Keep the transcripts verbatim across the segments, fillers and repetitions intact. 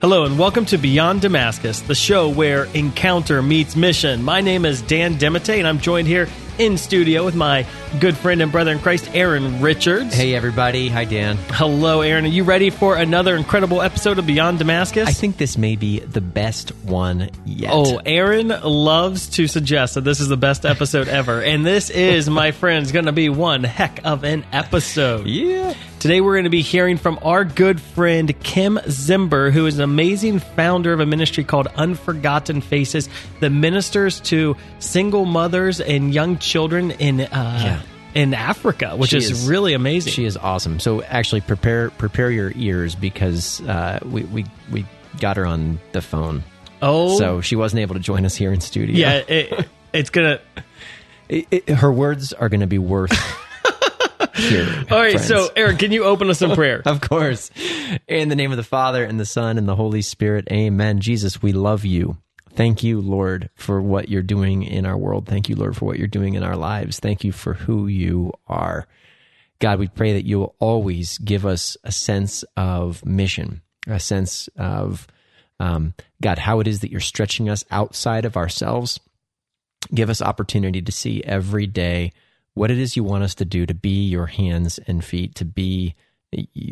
Hello and welcome to Beyond Damascus, the show where encounter meets mission. My name is Dan Demite, and I'm joined here in studio with my good friend and brother in Christ, Aaron Richards. Hey, everybody. Hi, Dan. Hello, Aaron. Are you ready for another incredible episode of Beyond Damascus? I think this may be the best one yet. Oh, Aaron loves to suggest that this is the best episode ever. And this is, my friends, going to be one heck of an episode. Yeah. Today we're going to be hearing from our good friend Kim Zember, who is an amazing founder of a ministry called Unforgotten Faces that ministers to single mothers and young children in uh, yeah. in Africa, which is, is really amazing. She is awesome. So actually, prepare prepare your ears because uh, we we we got her on the phone. Oh, so she wasn't able to join us here in studio. Yeah, it, it's gonna. It, it, her words are going to be worth. Here, all right, friends. So Eric, can you open us in prayer? Of course. In the name of the Father, and the Son, and the Holy Spirit, amen. Jesus, we love you. Thank you, Lord, for what you're doing in our world. Thank you, Lord, for what you're doing in our lives. Thank you for who you are. God, we pray that you will always give us a sense of mission, a sense of, um, God, how it is that you're stretching us outside of ourselves. Give us opportunity to see every day what it is you want us to do, to be your hands and feet, to be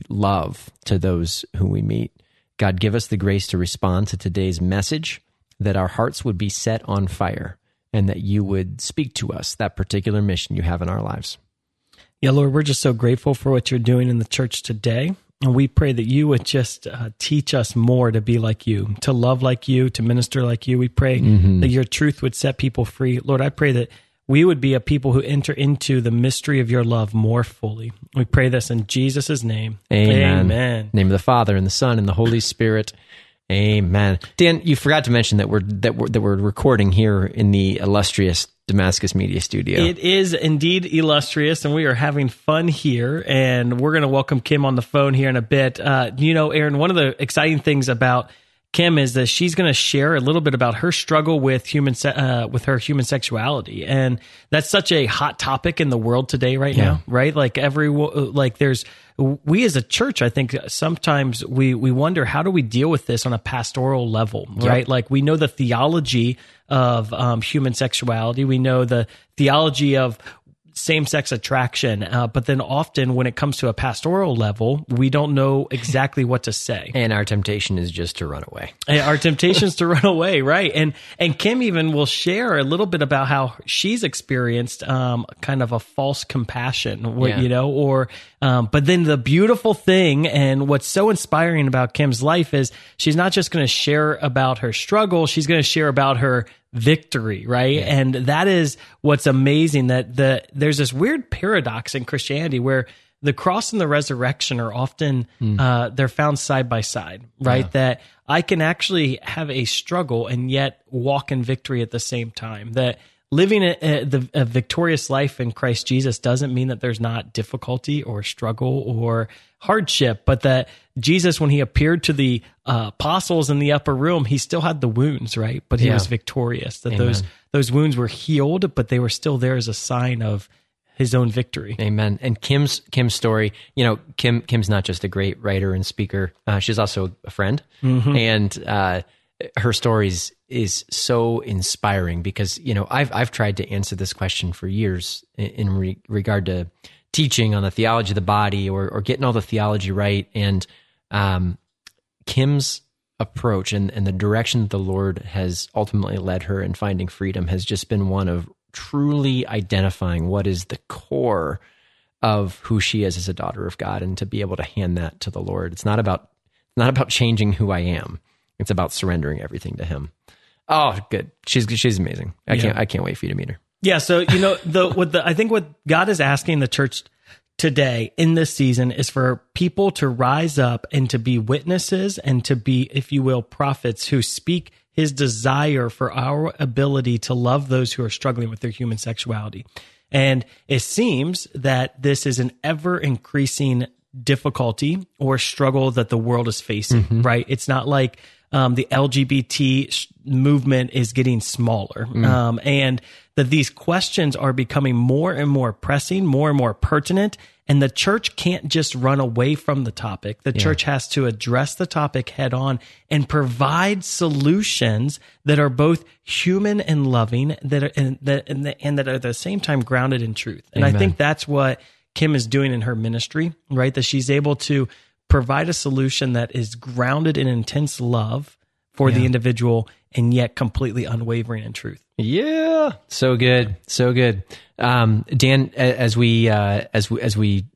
love to those who we meet. God, give us the grace to respond to today's message, that our hearts would be set on fire, and that you would speak to us that particular mission you have in our lives. Yeah, Lord, we're just so grateful for what you're doing in the church today. And we pray that you would just uh, teach us more to be like you, to love like you, to minister like you. We pray mm-hmm. that your truth would set people free. Lord, I pray that we would be a people who enter into the mystery of your love more fully. We pray this in Jesus' name. Amen. Amen. In the name of the Father, and the Son, and the Holy Spirit. Amen. Dan, you forgot to mention that we're that we're, that we're recording here in the illustrious Damascus Media Studio. It is indeed illustrious, and we are having fun here, and we're going to welcome Kim on the phone here in a bit. Uh, you know, Aaron, one of the exciting things about Kim is that she's going to share a little bit about her struggle with human se- uh, with her human sexuality, and that's such a hot topic in the world today, right yeah. now, right? Like every like, there's we as a church, I think sometimes we we wonder how do we deal with this on a pastoral level, yep. right? Like we know the theology of um, human sexuality, we know the theology of same-sex attraction, uh, but then often when it comes to a pastoral level, we don't know exactly what to say. And our temptation is just to run away. And our temptation is to run away, right? And and Kim even will share a little bit about how she's experienced um, kind of a false compassion, what, yeah. you know, or um, but then the beautiful thing and what's so inspiring about Kim's life is she's not just going to share about her struggle, she's going to share about her victory, right? Yeah. And that is what's amazing, that the there's this weird paradox in Christianity where the cross and the resurrection are often, mm. uh, they're found side by side, right? Yeah. That I can actually have a struggle and yet walk in victory at the same time. That living a, a, a victorious life in Christ Jesus doesn't mean that there's not difficulty or struggle or hardship, but that Jesus, when he appeared to the uh, apostles in the upper room, he still had the wounds, right? But he yeah. was victorious, that Amen. those those wounds were healed, but they were still there as a sign of his own victory. Amen. And Kim's Kim's story, you know, Kim Kim's not just a great writer and speaker, uh, she's also a friend. Mm-hmm. And uh, her stories is so inspiring because, you know, I've I've tried to answer this question for years in, in re- regard to teaching on the theology of the body or or getting all the theology right. And um, Kim's approach and, and the direction that the Lord has ultimately led her in finding freedom has just been one of truly identifying what is the core of who she is as a daughter of God and to be able to hand that to the Lord. It's not about not about changing who I am. It's about surrendering everything to him. Oh, good. She's she's amazing. I yeah. can't I can't wait for you to meet her. Yeah, so you know the what the I think what God is asking the church today in this season is for people to rise up and to be witnesses and to be, if you will, prophets who speak his desire for our ability to love those who are struggling with their human sexuality. And it seems that this is an ever increasing difficulty or struggle that the world is facing, mm-hmm. right? It's not like um, the L G B T sh- movement is getting smaller. Mm. Um, and that these questions are becoming more and more pressing, more and more pertinent, and the church can't just run away from the topic. The yeah. church has to address the topic head on and provide solutions that are both human and loving, that are and that, and that, and that are at the same time grounded in truth. And Amen. I think that's what Kim is doing in her ministry, right? That she's able to provide a solution that is grounded in intense love for yeah. the individual, and yet completely unwavering in truth. Yeah, so good, so good. Um, Dan, as we uh, as we, as we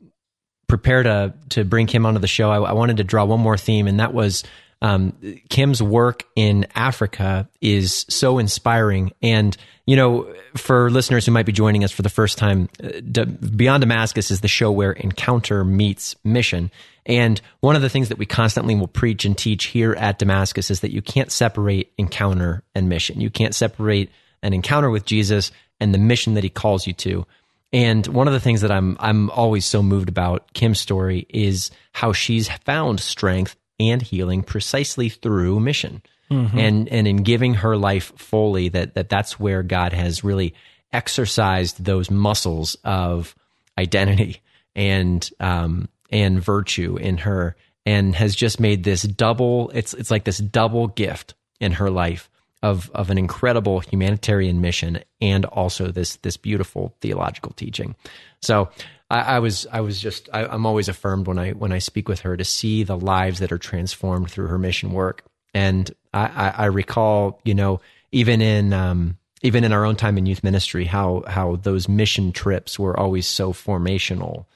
prepare to to bring Kim onto the show, I, I wanted to draw one more theme, and that was um, Kim's work in Africa is so inspiring. And you know, for listeners who might be joining us for the first time, Beyond Damascus is the show where encounter meets mission. And one of the things that we constantly will preach and teach here at Damascus is that you can't separate encounter and mission. You can't separate an encounter with Jesus and the mission that he calls you to. And one of the things that I'm I'm always so moved about Kim's story is how she's found strength and healing precisely through mission. Mm-hmm. And and in giving her life fully, that, that that's where God has really exercised those muscles of identity and um and virtue in her, and has just made this double, it's it's like this double gift in her life of of an incredible humanitarian mission and also this this beautiful theological teaching. So I, I was I was just I, I'm always affirmed when I when I speak with her to see the lives that are transformed through her mission work. And I, I, I recall, you know, even in um, even in our own time in youth ministry, how how those mission trips were always so formational.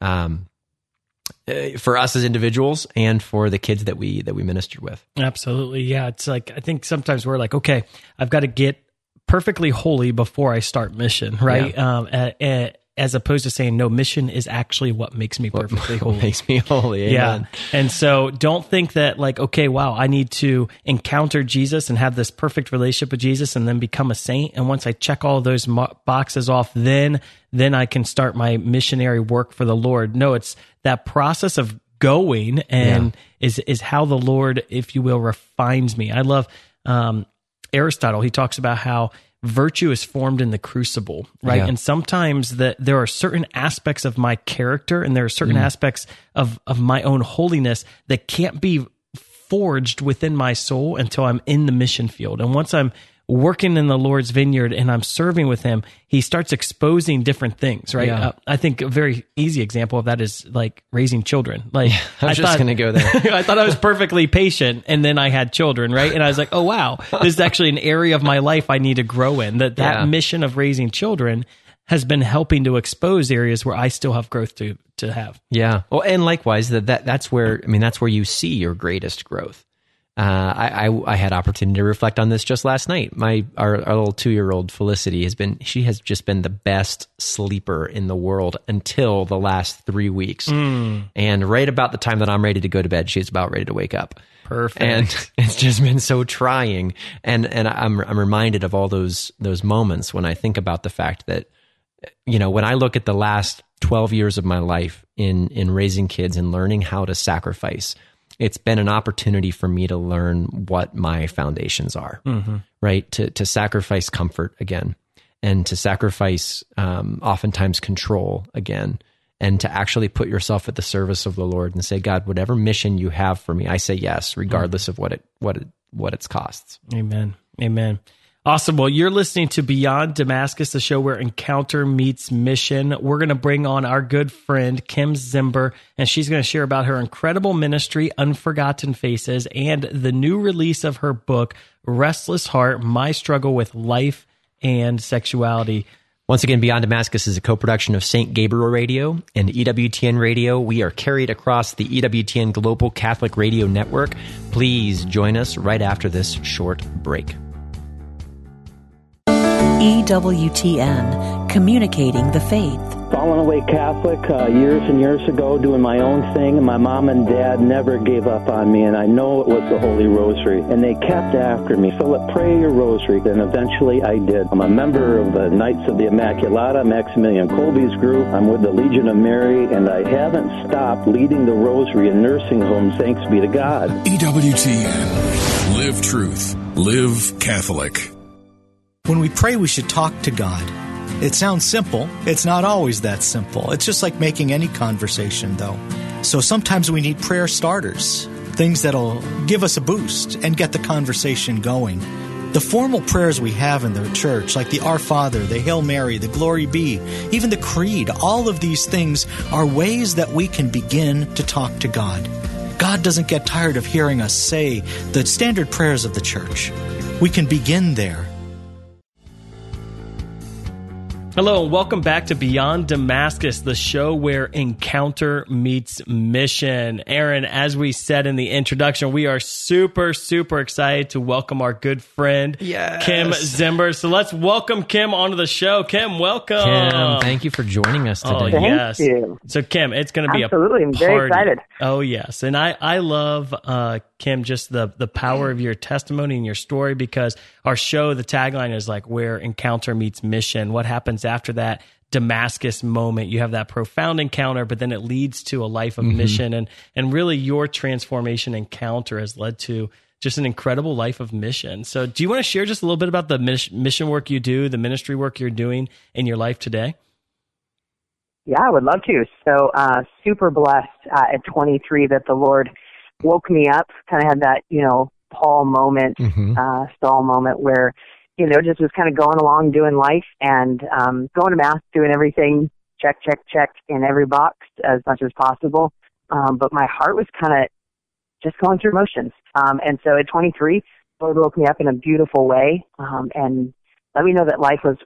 Um, for us as individuals and for the kids that we that we ministered with. Absolutely. Yeah. It's like, I think sometimes we're like, okay, I've got to get perfectly holy before I start mission, right? Yeah. Um, as, as opposed to saying, no, mission is actually what makes me perfectly what, holy. What makes me holy. Amen. Yeah. And so don't think that like, okay, wow, I need to encounter Jesus and have this perfect relationship with Jesus and then become a saint. And once I check all those boxes off, then then I can start my missionary work for the Lord. No, it's that process of going and yeah. is is how the Lord, if you will, refines me. I love um, Aristotle. He talks about how virtue is formed in the crucible, right? Yeah. And sometimes that there are certain aspects of my character and there are certain mm. aspects of, of my own holiness that can't be forged within my soul until I'm in the mission field. And once I'm working in the Lord's vineyard and I'm serving with him, he starts exposing different things, right? Yeah. Uh, I think a very easy example of that is like raising children. Like yeah, I was I just going to go there. I thought I was perfectly patient and then I had children, right? And I was like, oh, wow, this is actually an area of my life I need to grow in. That that yeah. mission of raising children has been helping to expose areas where I still have growth to to have. Yeah. Well, and likewise, that, that that's where, I mean, that's where you see your greatest growth. Uh, I, I I had opportunity to reflect on this just last night. My our, our little two-year-old Felicity has been she has just been the best sleeper in the world until the last three weeks. Mm. And right about the time that I'm ready to go to bed, she's about ready to wake up. Perfect. And it's just been so trying. And and I'm I'm reminded of all those those moments when I think about the fact that, you know, when I look at the last twelve years of my life in in raising kids and learning how to sacrifice, it's been an opportunity for me to learn what my foundations are, mm-hmm. right? To to sacrifice comfort again, and to sacrifice um, oftentimes control again, and to actually put yourself at the service of the Lord and say, God, whatever mission you have for me, I say yes, regardless mm-hmm. of what it what it, what its costs. Amen. Amen. Awesome. Well, you're listening to Beyond Damascus, the show where encounter meets mission. We're going to bring on our good friend, Kim Zember, and she's going to share about her incredible ministry, Unforgotten Faces, and the new release of her book, Restless Heart: My Struggle with Life and Sexuality. Once again, Beyond Damascus is a co-production of Saint Gabriel Radio and E W T N Radio. We are carried across the E W T N Global Catholic Radio Network. Please join us right after this short break. E W T N, communicating the faith. Fallen away Catholic uh, years and years ago, doing my own thing, and my mom and dad never gave up on me, and I know it was the Holy Rosary, and they kept after me. Philip, pray your Rosary, and eventually I did. I'm a member of the Knights of the Immaculata, Maximilian Kolbe's group. I'm with the Legion of Mary, and I haven't stopped leading the Rosary in nursing homes, thanks be to God. E W T N, live truth, live Catholic. When we pray, we should talk to God. It sounds simple. It's not always that simple. It's just like making any conversation, though. So sometimes we need prayer starters, things that'll give us a boost and get the conversation going. The formal prayers we have in the church, like the Our Father, the Hail Mary, the Glory Be, even the Creed, all of these things are ways that we can begin to talk to God. God doesn't get tired of hearing us say the standard prayers of the church. We can begin there. Hello and welcome back to Beyond Damascus, the show where encounter meets mission. Aaron, as we said in the introduction, we are super, super excited to welcome our good friend, yes, Kim Zember. So let's welcome Kim onto the show. Kim, welcome. Kim, thank you for joining us today. Oh, yes. Thank you. So Kim, it's going to be Absolutely. a party. Absolutely, I'm very excited. Oh, yes. And I, I love, uh, Kim, just the, the power of your testimony and your story, because our show, the tagline is like where encounter meets mission. What happens after that Damascus moment? You have that profound encounter, but then it leads to a life of mm-hmm. mission. And and really your transformation encounter has led to just an incredible life of mission. So do you want to share just a little bit about the mission work you do, the ministry work you're doing in your life today? Yeah, I would love to. So uh, super blessed uh, at twenty-three that the Lord woke me up, kind of had that, you know, Paul moment, mm-hmm. uh, Saul moment where you know, just was kind of going along, doing life, and um, going to mass, doing everything, check, check, check in every box as much as possible. Um, but my heart was kind of just going through motions. Um, and so at twenty-three, the Lord woke me up in a beautiful way um, and let me know that life was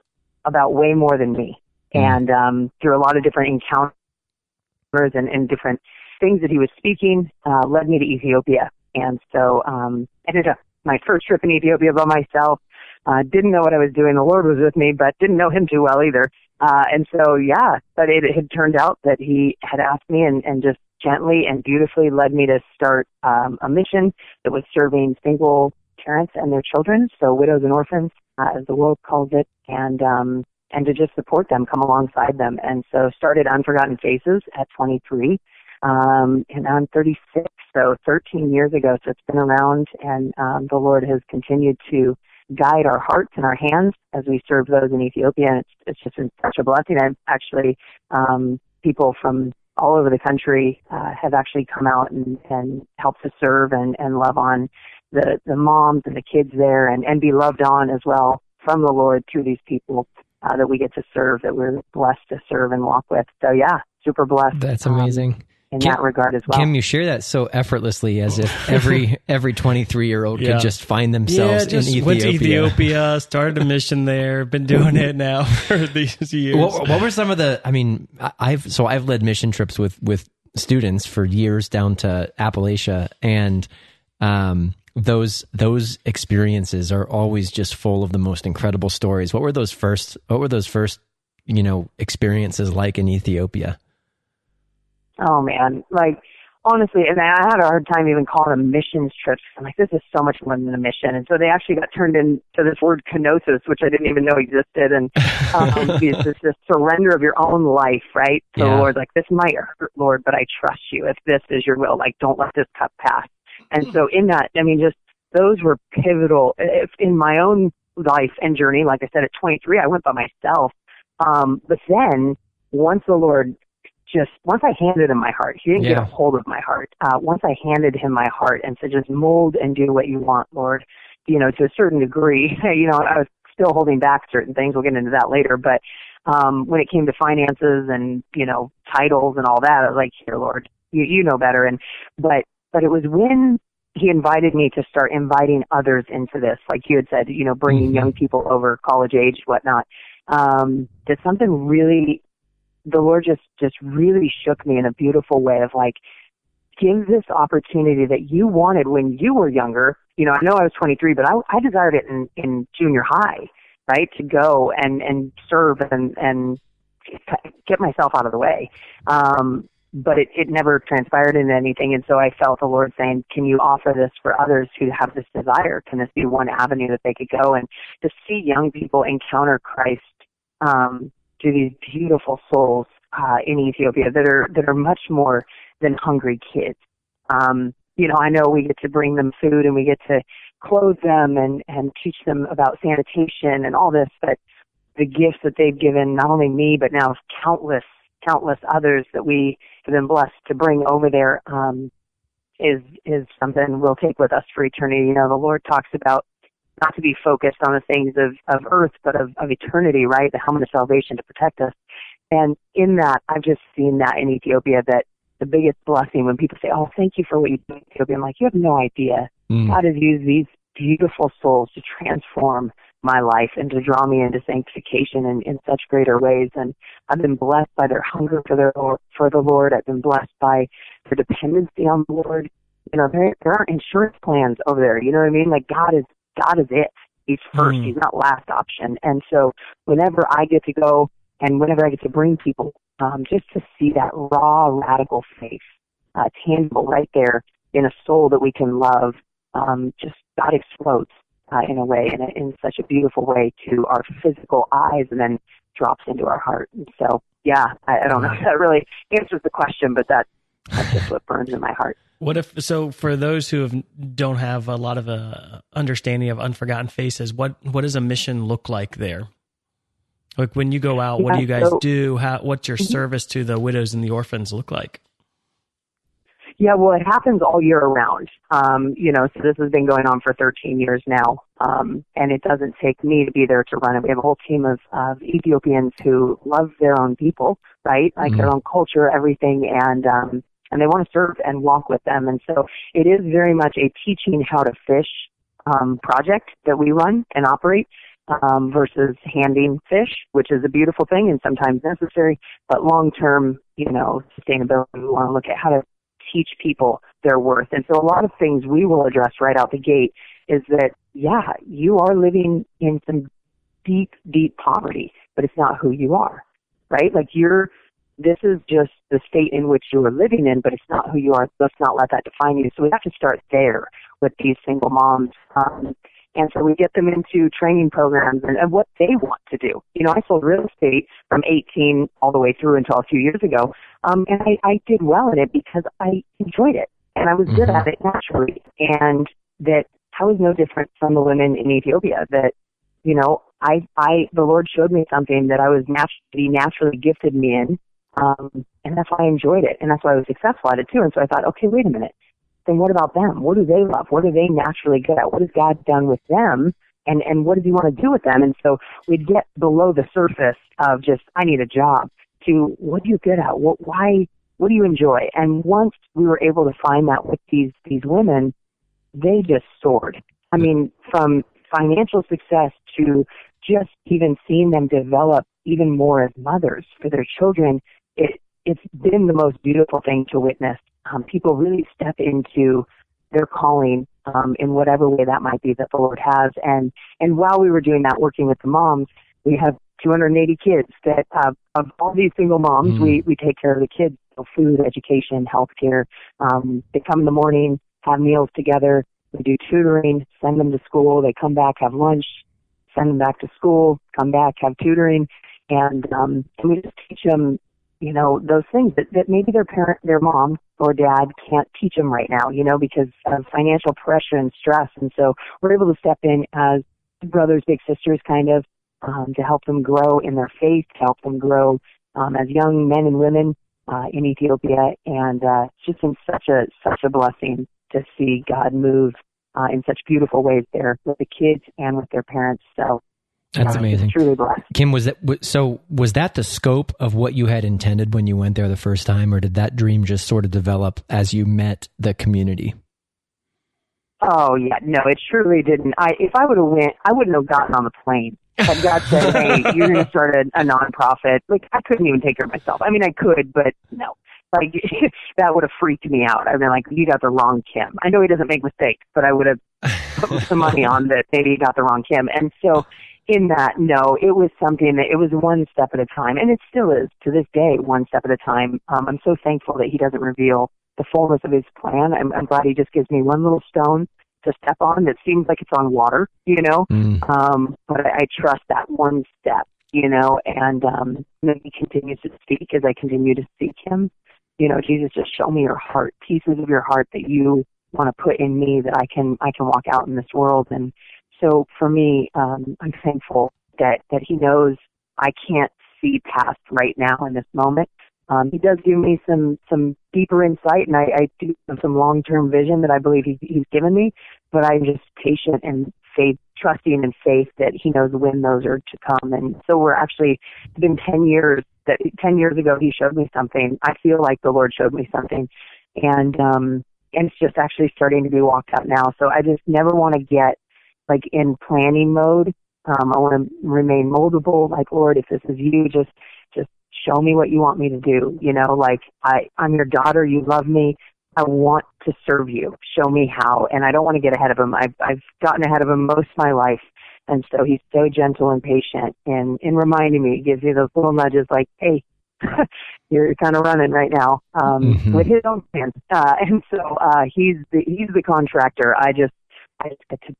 about way more than me. Mm-hmm. And um, through a lot of different encounters and, and different things that he was speaking, uh, led me to Ethiopia. And so um, I ended up my first trip in Ethiopia by myself. Uh, didn't know what I was doing. The Lord was with me, but didn't know him too well either. Uh, and so, yeah, but it, it had turned out that he had asked me and, and just gently and beautifully led me to start um, a mission that was serving single parents and their children, so widows and orphans, uh, as the world calls it, and um, and to just support them, come alongside them. And so started Unforgotten Faces at twenty-three, um, and I'm thirty-six, so thirteen years ago. So it's been around, and um, the Lord has continued to guide our hearts and our hands as we serve those in Ethiopia. And it's, it's just been such a blessing. I've actually, um, people from all over the country uh, have actually come out and, and helped to serve and, and love on the, the moms and the kids there and, and be loved on as well from the Lord through these people uh, that we get to serve, that we're blessed to serve and walk with. So yeah, super blessed. That's amazing. Um, in Kim, that regard as well. Kim, you share that so effortlessly, as if every every twenty-three-year-old yeah. could just find themselves yeah, just in Ethiopia. Went to Ethiopia, started a mission there, been doing it now for these years. What, what were some of the, I mean, I've so I've led mission trips with, with students for years down to Appalachia, and um, those those experiences are always just full of the most incredible stories. What were those first, what were those first, you know, experiences like in Ethiopia? Oh, man. Like, honestly, and I had a hard time even calling them missions trips. I'm like, this is so much more than a mission. And so they actually got turned into this word kenosis, which I didn't even know existed. And um, it's just this surrender of your own life, right? So, yeah. Lord, like, this might hurt, Lord, but I trust you. If this is your will, like, don't let this cup pass. And so in that, I mean, just those were pivotal. If in my own life and journey, like I said, at twenty-three, I went by myself. Um, but then once the Lord... Just once I handed him my heart, he didn't yeah. get a hold of my heart. Uh, once I handed him my heart and said, just mold and do what you want, Lord, you know, to a certain degree, you know, I was still holding back certain things. We'll get into that later. But um, when it came to finances and, you know, titles and all that, I was like, here, Lord, you, you know better. And, but, but it was when he invited me to start inviting others into this, like you had said, you know, bringing mm-hmm. young people over, college age, whatnot, um, that something really, the Lord just, just really shook me in a beautiful way of like, give this opportunity that you wanted when you were younger. You know, I know I was twenty-three, but I, I desired it in, in junior high, right? To go and, and serve and, and get myself out of the way. Um, but it, it never transpired into anything. And so I felt the Lord saying, can you offer this for others who have this desire? Can this be one avenue that they could go? And to see young people encounter Christ, um, to these beautiful souls uh, in Ethiopia that are that are much more than hungry kids. Um, you know, I know we get to bring them food and we get to clothe them and, and teach them about sanitation and all this, but the gifts that they've given, not only me, but now countless, countless others that we have been blessed to bring over there, um, is, is something we'll take with us for eternity. You know, the Lord talks about not to be focused on the things of, of earth, but of, of eternity, right? The helmet of salvation to protect us. And in that, I've just seen that in Ethiopia, that the biggest blessing when people say, oh, thank you for what you do in Ethiopia, I'm like, you have no idea. Mm. God has used these beautiful souls to transform my life and to draw me into sanctification in, in such greater ways. And I've been blessed by their hunger for their for the Lord. I've been blessed by their dependency on the Lord. You know, there, there aren't insurance plans over there. You know what I mean? Like, God is God is it. He's first. Mm. He's not last option. And so whenever I get to go and whenever I get to bring people, um, just to see that raw, radical faith, uh, tangible right there in a soul that we can love, um, just God explodes uh, in a way, in, a, in such a beautiful way to our physical eyes and then drops into our heart. And so, yeah, I, I don't know if that really answers the question, but that, that's just what burns in my heart. What if, so for those who have, don't have a lot of uh, understanding of Unforgotten Faces, what, what does a mission look like there? Like when you go out, what yeah, do you guys so, do? How, what's your service to the widows and the orphans look like? Yeah, well, it happens all year around. Um, you know, so this has been going on for thirteen years now. Um, and it doesn't take me to be there to run it. We have a whole team of, of Ethiopians who love their own people, right? Like mm-hmm. their own culture, everything. And, um, and they want to serve and walk with them. And so it is very much a teaching how to fish, um, project that we run and operate. Um, versus handing fish, which is a beautiful thing and sometimes necessary, but long-term, you know, sustainability, we want to look at how to teach people their worth. And so a lot of things we will address right out the gate is that, yeah, you are living in some deep, deep poverty, but it's not who you are, right? Like you're, this is just the state in which you are living in, but it's not who you are. Let's not let that define you. So we have to start there with these single moms, um, and so we get them into training programs and, and what they want to do. You know, I sold real estate from eighteen all the way through until a few years ago. Um, and I, I did well in it because I enjoyed it and I was mm-hmm. good at it naturally. And that I was no different from the women in Ethiopia that, you know, I, I, the Lord showed me something that I was naturally, naturally gifted me in. Um, and that's why I enjoyed it. And that's why I was successful at it too. And so I thought, okay, wait a minute. Then what about them? What do they love? What are they naturally good at? What has God done with them? And and what does he want to do with them? And so we'd get below the surface of just, I need a job, to what are you good at? What, why, what do you enjoy? And once we were able to find that with these, these women, they just soared. I mean, from financial success to just even seeing them develop even more as mothers for their children, it, it's been the most beautiful thing to witness. Um, people really step into their calling um, in whatever way that might be that the Lord has. And and while we were doing that, working with the moms, we have two hundred eighty kids that uh, of all these single moms, mm. we, we take care of the kids, so food, education, healthcare. Um, they come in the morning, have meals together. We do tutoring, send them to school. They come back, have lunch, send them back to school, come back, have tutoring. And, um, and we just teach them, you know, those things that, that maybe their parent, their mom or dad can't teach them right now, you know, because of financial pressure and stress. And so we're able to step in as brothers, big sisters, kind of, um, to help them grow in their faith, to help them grow um, as young men and women uh, in Ethiopia. And uh, it's just been such a, such a blessing to see God move uh, in such beautiful ways there with the kids and with their parents. So that's amazing. Truly blessed. Kim, was that so? Was that the scope of what you had intended when you went there the first time, or did that dream just sort of develop as you met the community? Oh yeah, no, it truly didn't. I if I would have went, I wouldn't have gotten on the plane. But God said, "Hey, you're going to start a, a nonprofit." Like I couldn't even take care of myself. I mean, I could, but no. Like that would have freaked me out. I've been like, you got the wrong Kim. I know he doesn't make mistakes, but I would have put some money on that maybe you got the wrong Kim. And so in that, no, it was something that it was one step at a time, and it still is to this day, one step at a time. Um, I'm so thankful that he doesn't reveal the fullness of his plan. I'm, I'm glad he just gives me one little stone to step on that seems like it's on water, you know, mm. um, but I, I trust that one step, you know, and um, then he continues to speak as I continue to seek him. You know, Jesus, just show me your heart, pieces of your heart that you want to put in me that I can I can walk out in this world. And so for me, um, I'm thankful that, that he knows I can't see past right now in this moment. Um, he does give me some, some deeper insight, and I, I do have some long-term vision that I believe he, he's given me, but I'm just patient and faith, trusting in faith that he knows when those are to come. And so we're actually, it's been ten years, that ten years ago he showed me something. I feel like the Lord showed me something. And, um, and it's just actually starting to be walked out now. So I just never want to get like in planning mode. Um, I want to remain moldable. Like, Lord, if this is you, just, just show me what you want me to do. You know, like I, I'm your daughter. You love me. I want to serve you. Show me how. And I don't want to get ahead of him. I've, I've gotten ahead of him most of my life. And so he's so gentle and patient and, and reminding me, he gives me those little nudges like, hey, you're kind of running right now, um, mm-hmm. with his own plan. Uh, and so, uh, he's the, he's the contractor. I just, I just get to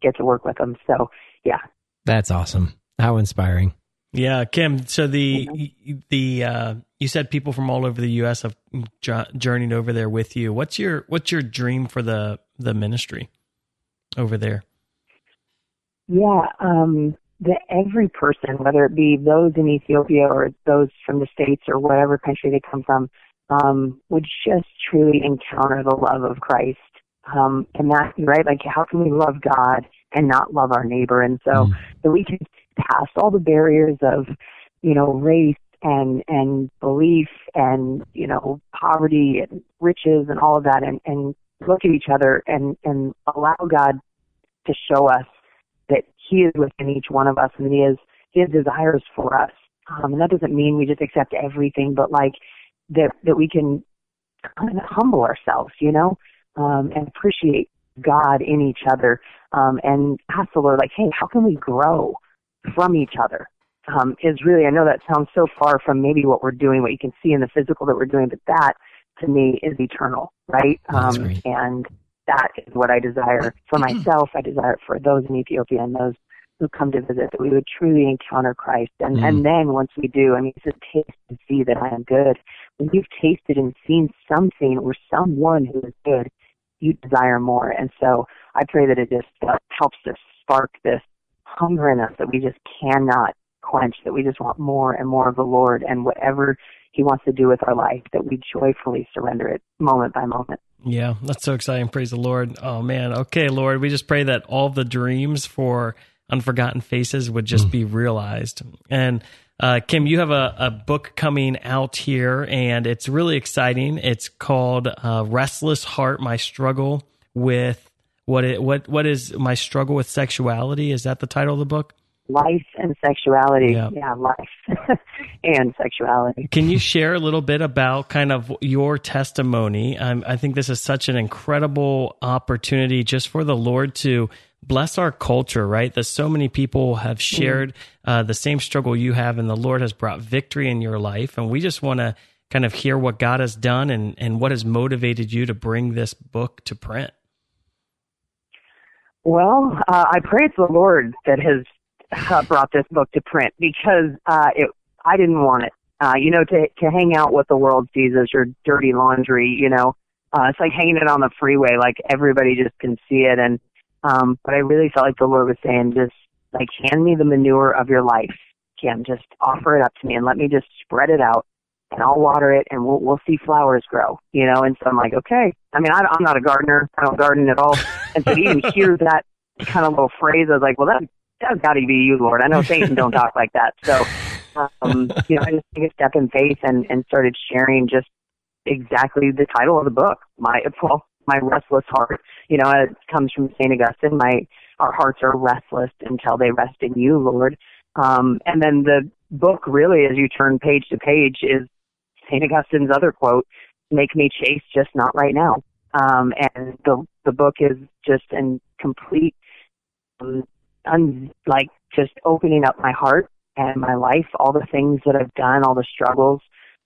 get to work with him. So yeah. That's awesome. How inspiring. Yeah, Kim. So the mm-hmm. the uh, you said people from all over the U S have journeyed over there with you. What's your what's your dream for the the ministry over there? Yeah, um, that every person, whether it be those in Ethiopia or those from the States or whatever country they come from, um, would just truly encounter the love of Christ. Um, and that, right? Like, how can we love God and not love our neighbor? And so mm. that we can pass all the barriers of, you know, race and, and belief and, you know, poverty and riches and all of that, and, and look at each other and, and allow God to show us that he is within each one of us and he is, he has desires for us. Um, and that doesn't mean we just accept everything, but like that, that we can kind of humble ourselves, you know, um, and appreciate God in each other, um, and ask the Lord, like, hey, how can we grow from each other? Um, is really, I know that sounds so far from maybe what we're doing, what you can see in the physical that we're doing, but that to me is eternal, right? Um, right. And that is what I desire for myself. I desire it for those in Ethiopia and those who come to visit, that we would truly encounter Christ. And, mm. and then once we do, I mean, it's a taste to see that I am good. When you've tasted and seen something or someone who is good, you desire more. And so I pray that it just uh, helps us spark this hunger in us that we just cannot quench, that we just want more and more of the Lord, and whatever he wants to do with our life, that we joyfully surrender it moment by moment. Yeah, that's so exciting. Praise the Lord. Oh, man. Okay, Lord, we just pray that all the dreams for Unforgotten Faces would just mm. be realized. And uh, Kim, you have a, a book coming out here, and it's really exciting. It's called uh, Restless Heart: My Struggle with what? It, what? What is my struggle with sexuality? Is that the title of the book? Life and sexuality. Yeah, yeah, life and sexuality. Can you share a little bit about kind of your testimony? Um, I think this is such an incredible opportunity just for the Lord to bless our culture, right? That so many people have shared uh, the same struggle you have, and the Lord has brought victory in your life. And we just want to kind of hear what God has done and, and what has motivated you to bring this book to print. Well, uh, I praise the Lord that has uh, brought this book to print, because uh, it, I didn't want it. Uh, you know, to, to hang out what the world sees as your dirty laundry, you know, uh, it's like hanging it on the freeway, like everybody just can see it. And Um, but I really felt like the Lord was saying, just like, hand me the manure of your life, Kim, just offer it up to me and let me just spread it out, and I'll water it, and we'll, we'll see flowers grow, you know? And so I'm like, okay. I mean, I, I'm not a gardener. I don't garden at all. And so to even hear that kind of little phrase, I was like, well, that, that's gotta be you, Lord. I know Satan don't talk like that. So, um, you know, I just took a step in faith and, and started sharing just exactly the title of the book. My, well, my restless heart, you know, it comes from Saint Augustine. My, our hearts are restless until they rest in you, Lord. Um, and then the book really, as you turn page to page, is Saint Augustine's other quote, make me chase, just not right now. Um, and the, the book is just in complete, um, un, like just opening up my heart and my life, all the things that I've done, all the struggles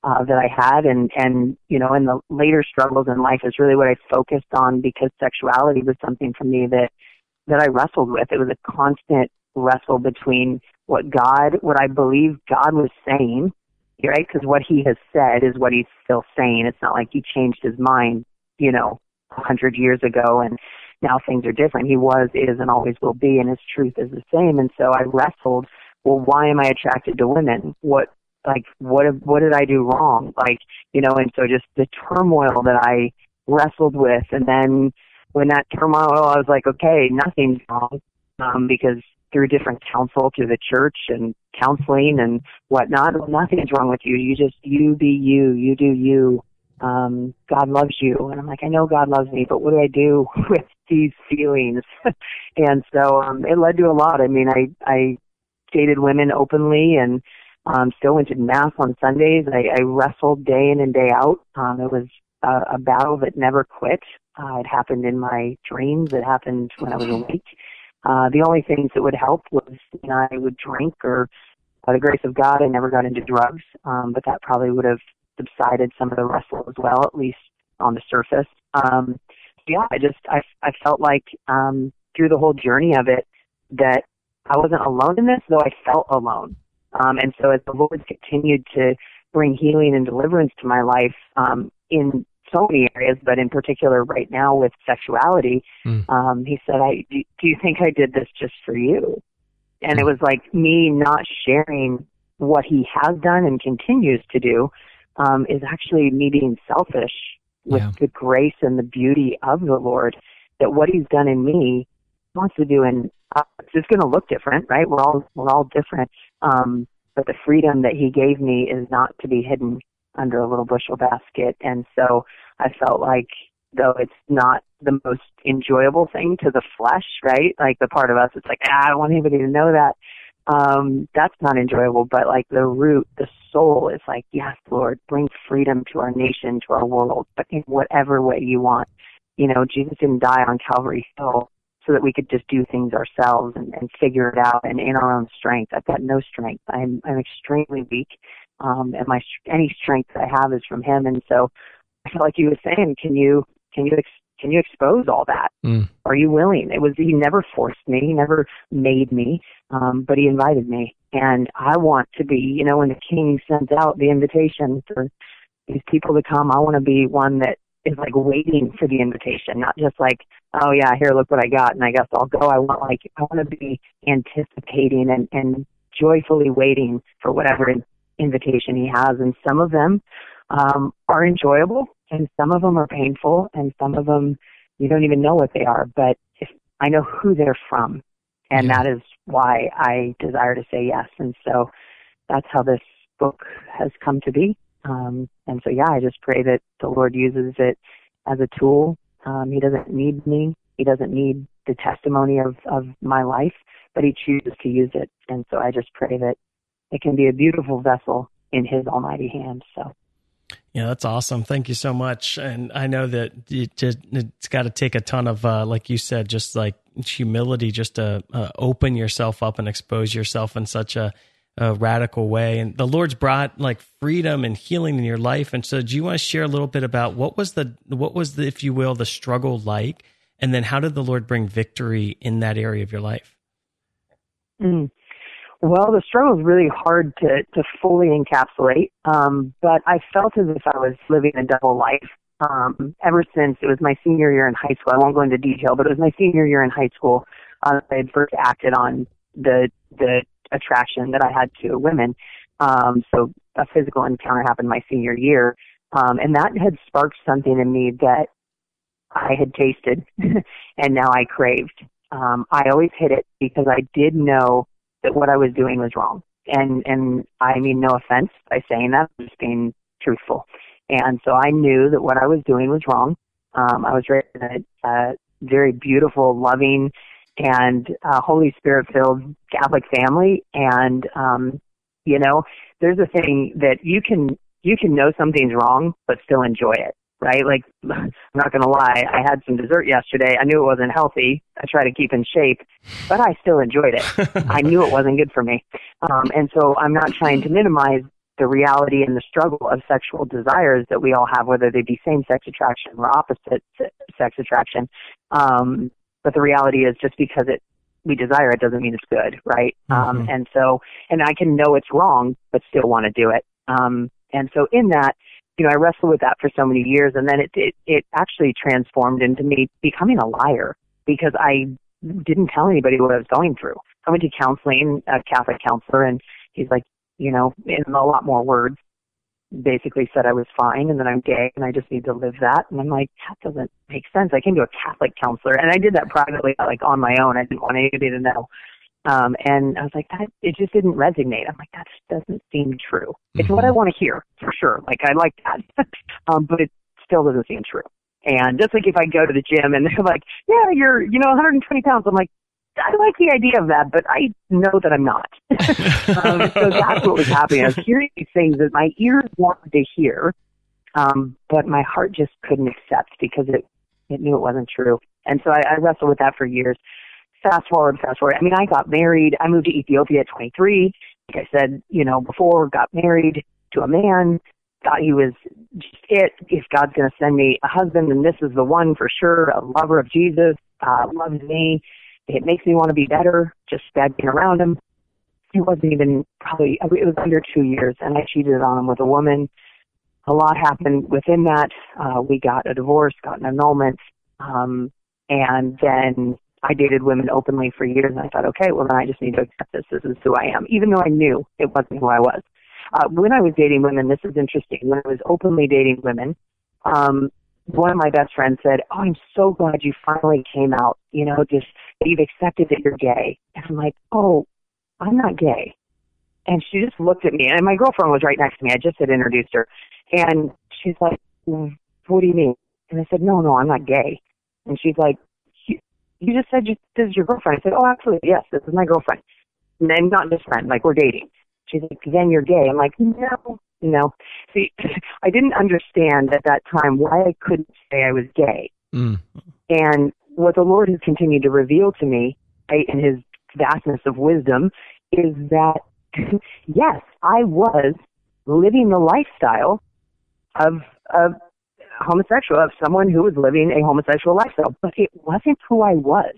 Uh, that I had, and, and, you know, in the later struggles in life is really what I focused on, because sexuality was something for me that, that I wrestled with. It was a constant wrestle between what God, what I believe God was saying, right? Because what he has said is what he's still saying. It's not like he changed his mind, you know, one hundred years ago, and now things are different. He was, is, and always will be, and his truth is the same. And so I wrestled, well, why am I attracted to women? What, like, what, what did I do wrong? Like, you know, and so just the turmoil that I wrestled with. And then when that turmoil, I was like, okay, nothing's wrong, um, because through different counsel, through the church and counseling and whatnot, well, nothing is wrong with you. You just, you be you, you do you. Um, God loves you. And I'm like, I know God loves me, but what do I do with these feelings? And so, um, it led to a lot. I mean, I, I dated women openly, and, um, still went to mass on Sundays. I, I wrestled day in and day out. Um, it was a, a battle that never quit. Uh, it happened in my dreams. It happened when I was awake. Uh, the only things that would help was, you know, I would drink, or by the grace of God, I never got into drugs. Um, but that probably would have subsided some of the wrestle as well, at least on the surface. Um, yeah, I just, I, I felt like, um, through the whole journey of it, that I wasn't alone in this, though I felt alone. Um, and so as the Lord continued to bring healing and deliverance to my life, um, in so many areas, but in particular right now with sexuality, mm. um, he said, I, do you think I did this just for you? And mm. it was like me not sharing what he has done and continues to do, um, is actually me being selfish with yeah. the grace and the beauty of the Lord, that what he's done in me wants to do in us. It's going to look different, right? We're all, we're all different. Um, but the freedom that he gave me is not to be hidden under a little bushel basket. And so I felt like, though it's not the most enjoyable thing to the flesh, right? Like the part of us, it's like, ah, I don't want anybody to know that. Um, that's not enjoyable, but like the root, the soul is like, yes, Lord, bring freedom to our nation, to our world, but in whatever way you want. You know, Jesus didn't die on Calvary Hill so that we could just do things ourselves and, and figure it out and in our own strength. I've got no strength. I'm, I'm extremely weak. Um, and my, any strength that I have is from him. And so I feel like he was saying, can you, can you, ex- can you expose all that? Mm. Are you willing? It was, he never forced me. He never made me. Um, but he invited me, and I want to be, you know, when the king sent out the invitation for these people to come, I want to be one that is like waiting for the invitation, not just like, oh yeah, here, look what I got, and I guess I'll go. I want like, I want to be anticipating and, and joyfully waiting for whatever in- invitation he has. And some of them, um, are enjoyable, and some of them are painful, and some of them you don't even know what they are, but if I know who they're from, and yeah. that is why I desire to say yes. And so that's how this book has come to be. Um, and so, yeah, I just pray that the Lord uses it as a tool. Um, he doesn't need me. He doesn't need the testimony of, of my life, but he chooses to use it. And so I just pray that it can be a beautiful vessel in his almighty hand. So. Yeah, that's awesome. Thank you so much. And I know that it just, it's got to take a ton of, uh, like you said, just like humility, just to uh, open yourself up and expose yourself in such a, a radical way. And the Lord's brought like freedom and healing in your life. And so do you want to share a little bit about what was the, what was the, if you will, the struggle like, and then how did the Lord bring victory in that area of your life? Mm. Well, the struggle is really hard to, to fully encapsulate, um, but I felt as if I was living a double life um, ever since. It was my senior year in high school. I won't go into detail, but it was my senior year in high school. Uh, I had first acted on the the attraction that I had to women. Um, so a physical encounter happened my senior year, um, and that had sparked something in me that I had tasted, and now I craved. Um, I always hid it because I did know that what I was doing was wrong. And, and I mean no offense by saying that, I'm just being truthful. And so I knew that what I was doing was wrong. Um, I was raised in a, a very beautiful, loving, and uh, Holy Spirit-filled Catholic family. And, um, you know, there's a thing that you can, you can know something's wrong, but still enjoy it, right? Like, I'm not going to lie. I had some dessert yesterday. I knew it wasn't healthy. I try to keep in shape, but I still enjoyed it. I knew it wasn't good for me. Um, and so I'm not trying to minimize the reality and the struggle of sexual desires that we all have, whether they be same-sex attraction or opposite-sex attraction. Um, but the reality is just because it we desire it doesn't mean it's good, right? Mm-hmm. Um, and so, and I can know it's wrong, but still want to do it. Um, and so in that, you know, I wrestled with that for so many years, and then it, it, it actually transformed into me becoming a liar, because I didn't tell anybody what I was going through. I went to counseling, a Catholic counselor, and he's like, you know, in a lot more words, basically said I was fine and that I'm gay and I just need to live that. And I'm like, that doesn't make sense. I came to a Catholic counselor, and I did that privately, like on my own. I didn't want anybody to know. Um, and I was like, that, it just didn't resonate. I'm like, that doesn't seem true. It's mm-hmm. what I want to hear, for sure. Like, I like that. um, but it still doesn't seem true. And just like if I go to the gym and they're like, yeah, you're, you know, one hundred twenty pounds. I'm like, I like the idea of that, but I know that I'm not. um, so that's what was happening. I was hearing these things that my ears wanted to hear, um, but my heart just couldn't accept, because it, it knew it wasn't true. And so I, I wrestled with that for years. Fast forward, fast forward. I mean, I got married. I moved to Ethiopia at twenty-three. Like I said, you know, before, got married to a man. Thought he was just it. If God's going to send me a husband, then this is the one for sure. A lover of Jesus, uh, loves me. It makes me want to be better, just being around him. He wasn't even probably, it was under two years, and I cheated on him with a woman. A lot happened within that. Uh, we got a divorce, got an annulment, um, and then I dated women openly for years, and I thought, okay, well, then I just need to accept this. This is who I am, even though I knew it wasn't who I was. Uh, when I was dating women, this is interesting. When I was openly dating women, um, one of my best friends said, oh, I'm so glad you finally came out, you know, just that you've accepted that you're gay. And I'm like, oh, I'm not gay. And she just looked at me, and my girlfriend was right next to me. I just had introduced her. And she's like, what do you mean? And I said, no, no, I'm not gay. And she's like, you, you just said you, this is your girlfriend. I said, oh, absolutely, yes, this is my girlfriend. And I'm not just friend, like we're dating. She's like, then you're gay. I'm like, no, no. See, I didn't understand at that time why I couldn't say I was gay. Mm. And what the Lord has continued to reveal to me, right, in his vastness of wisdom, is that, yes, I was living the lifestyle of a homosexual, of someone who was living a homosexual lifestyle, but it wasn't who I was.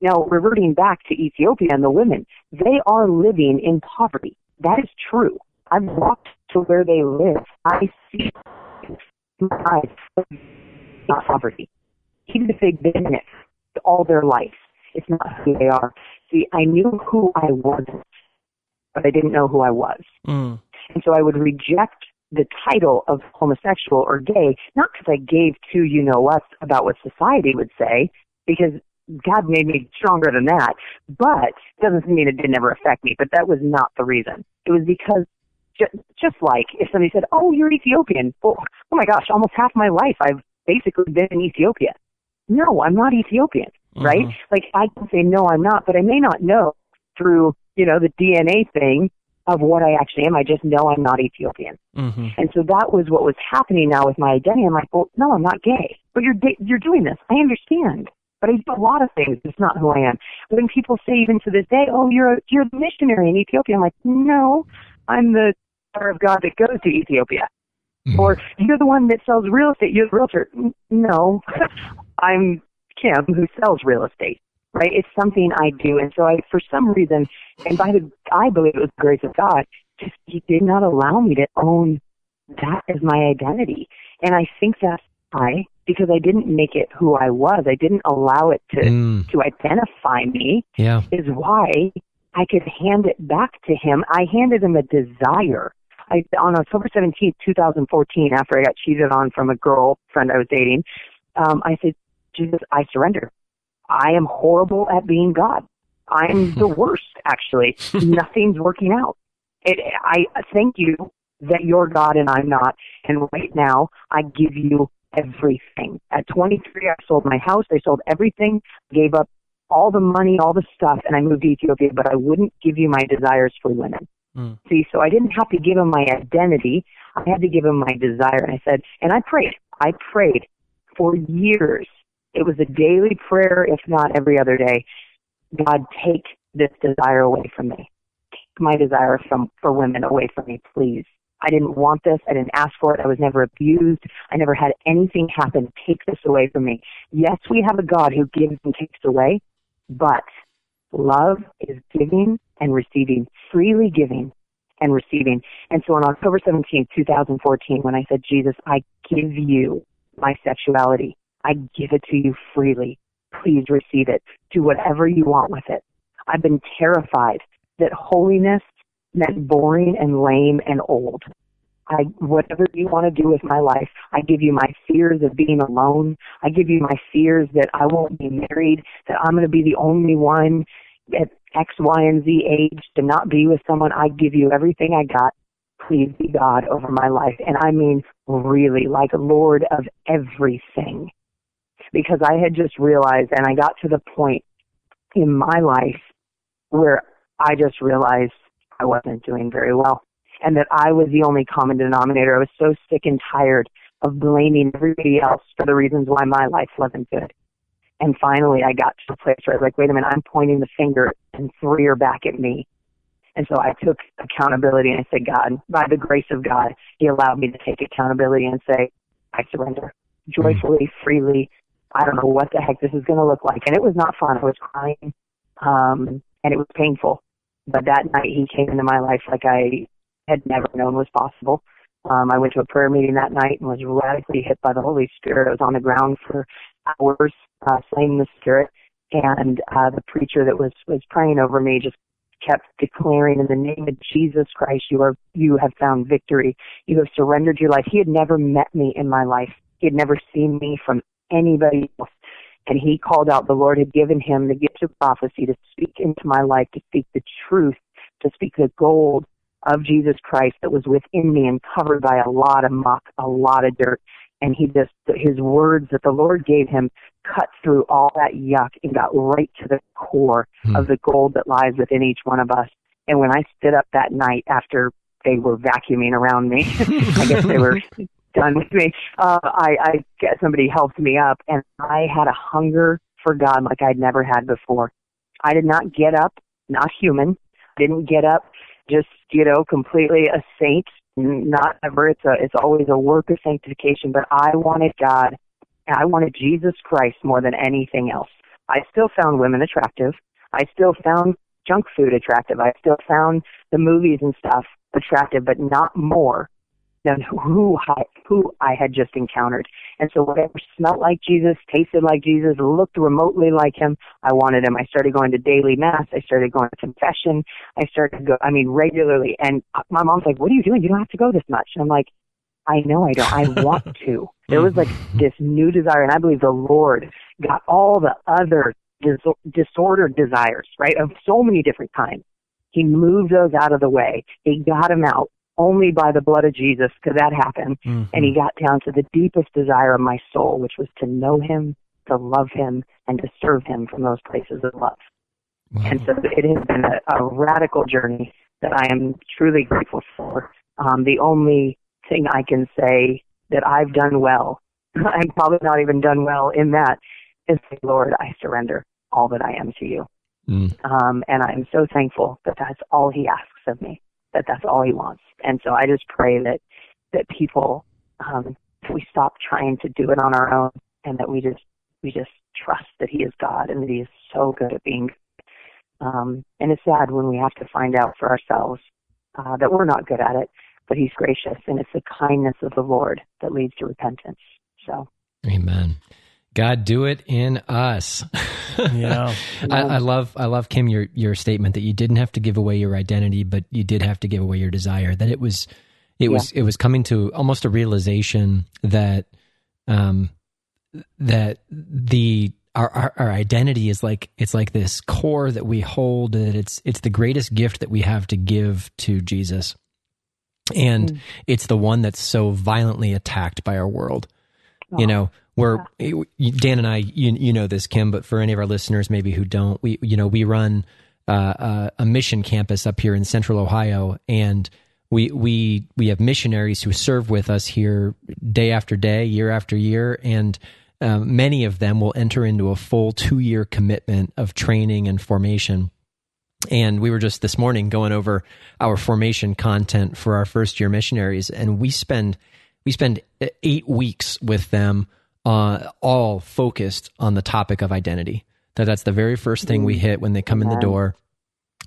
Now, reverting back to Ethiopia and the women, they are living in poverty. That is true. I've walked to where they live. I see my eyes, not poverty. Even if they've been in it all their life, it's not who they are. See, I knew who I wasn't, but I didn't know who I was. Mm. And so I would reject the title of homosexual or gay, not because I gave two you-know-whats about what society would say, because God made me stronger than that, but it doesn't mean it didn't ever affect me, but that was not the reason. It was because, just, just like if somebody said, oh, you're Ethiopian, oh, oh my gosh, almost half my life I've basically been in Ethiopia. No, I'm not Ethiopian, mm-hmm. right? Like I can say, no, I'm not, but I may not know through, you know, the D N A thing of what I actually am. I just know I'm not Ethiopian. Mm-hmm. And so that was what was happening now with my identity. I'm like, well, no, I'm not gay, but you're you're doing this. I understand. But I do a lot of things. It's not who I am. When people say even to this day, oh, you're a, you're a missionary in Ethiopia, I'm like, no, I'm the daughter of God that goes to Ethiopia. Mm-hmm. Or you're the one that sells real estate. You're the realtor. No, I'm Kim who sells real estate, right? It's something I do. And so I, for some reason, and by the, I believe it was the grace of God, just he did not allow me to own that as my identity. And I think that's why. Because I didn't make it who I was. I didn't allow it to, mm. to identify me, yeah. is why I could hand it back to him. I handed him a desire. I, on October seventeenth, twenty fourteen, after I got cheated on from a girlfriend I was dating, um, I said, Jesus, I surrender. I am horrible at being God. I'm the worst, actually. Nothing's working out. It, I thank you that you're God and I'm not. And right now, I give you everything. At twenty-three, I sold my house. I sold everything, gave up all the money, all the stuff, and I moved to Ethiopia, but I wouldn't give you my desires for women. Mm. See, so I didn't have to give him my identity. I had to give him my desire. And I said, and I prayed. I prayed for years. It was a daily prayer, if not every other day. God, take this desire away from me. Take my desire from, for women away from me, please. I didn't want this. I didn't ask for it. I was never abused. I never had anything happen. Take this away from me. Yes, we have a God who gives and takes away, but love is giving and receiving, freely giving. and receiving. And so on October seventeenth, twenty fourteen, when I said, Jesus, I give you my sexuality. I give it to you freely. Please receive it. Do whatever you want with it. I've been terrified that holiness meant boring and lame and old. I, whatever you want to do with my life, I give you my fears of being alone. I give you my fears that I won't be married, that I'm going to be the only one at X, Y, and Z age to not be with someone. I give you everything I got. Please be God over my life. And I mean really, like Lord of everything. Because I had just realized, and I got to the point in my life where I just realized I wasn't doing very well. And that I was the only common denominator. I was so sick and tired of blaming everybody else for the reasons why my life wasn't good. And finally, I got to a place where I was like, wait a minute, I'm pointing the finger and three are back at me. And so I took accountability and I said, God, by the grace of God, He allowed me to take accountability and say, I surrender joyfully, freely. I don't know what the heck this is going to look like. And it was not fun. I was crying, um, and it was painful. But that night, He came into my life like I had never known was possible. Um, I went to a prayer meeting that night and was radically hit by the Holy Spirit. I was on the ground for hours, uh, slaying the Spirit, and uh, the preacher that was, was praying over me just kept declaring, in the name of Jesus Christ, you are you have found victory. You have surrendered your life. He had never met me in my life. He had never seen me from anybody else. And he called out, the Lord had given him the gift of prophecy to speak into my life, to speak the truth, to speak the gold of Jesus Christ that was within me and covered by a lot of muck, a lot of dirt. And he just, his words that the Lord gave him cut through all that yuck and got right to the core hmm. of the gold that lies within each one of us. And when I stood up that night after they were vacuuming around me, I guess they were done with me, uh, I, I somebody helped me up, and I had a hunger for God like I'd never had before. I did not get up, not human, didn't get up just, you know, completely a saint, not ever. It's a, it's always a work of sanctification, but I wanted God, and I wanted Jesus Christ more than anything else. I still found women attractive. I still found junk food attractive. I still found the movies and stuff attractive, but not more than who I, who I had just encountered. And so whatever smelled like Jesus, tasted like Jesus, looked remotely like Him, I wanted Him. I started going to daily mass. I started going to confession. I started, go, I mean, regularly. And my mom's like, what are you doing? You don't have to go this much. And I'm like, I know I don't. I want to. There was like this new desire. And I believe the Lord got all the other dis- disordered desires, right, of so many different kinds. He moved those out of the way. He got them out. Only by the blood of Jesus could that happen. Mm-hmm. And He got down to the deepest desire of my soul, which was to know Him, to love Him, and to serve Him from those places of love. Wow. And so it has been a, a radical journey that I am truly grateful for. Um, the only thing I can say that I've done well, I'm probably not even done well in that, is, Lord, I surrender all that I am to You. Mm. Um, and I'm so thankful that that's all He asks of me. That that's all He wants. And so I just pray that, that people, um, we stop trying to do it on our own, and that we just, we just trust that He is God and that He is so good at being, um, and it's sad when we have to find out for ourselves, uh, that we're not good at it, but He's gracious, and it's the kindness of the Lord that leads to repentance. So. Amen. God, do it in us. Yeah, I, I love, I love Kim, your your statement that you didn't have to give away your identity, but you did have to give away your desire. That it was, it yeah. was, it was coming to almost a realization that, um, that the our, our our identity is like it's like this core that we hold. That it's it's the greatest gift that we have to give to Jesus, and mm. it's the one that's so violently attacked by our world. You know, where Dan and I, you, you know this, Kim, but for any of our listeners maybe who don't, we, you know, we run uh, a mission campus up here in Central Ohio, and we we we have missionaries who serve with us here day after day, year after year, and uh, many of them will enter into a full two-year commitment of training and formation. And we were just this morning going over our formation content for our first-year missionaries, and we spend. We spend eight weeks with them, uh, all focused on the topic of identity. That that's the very first thing we hit when they come in the door.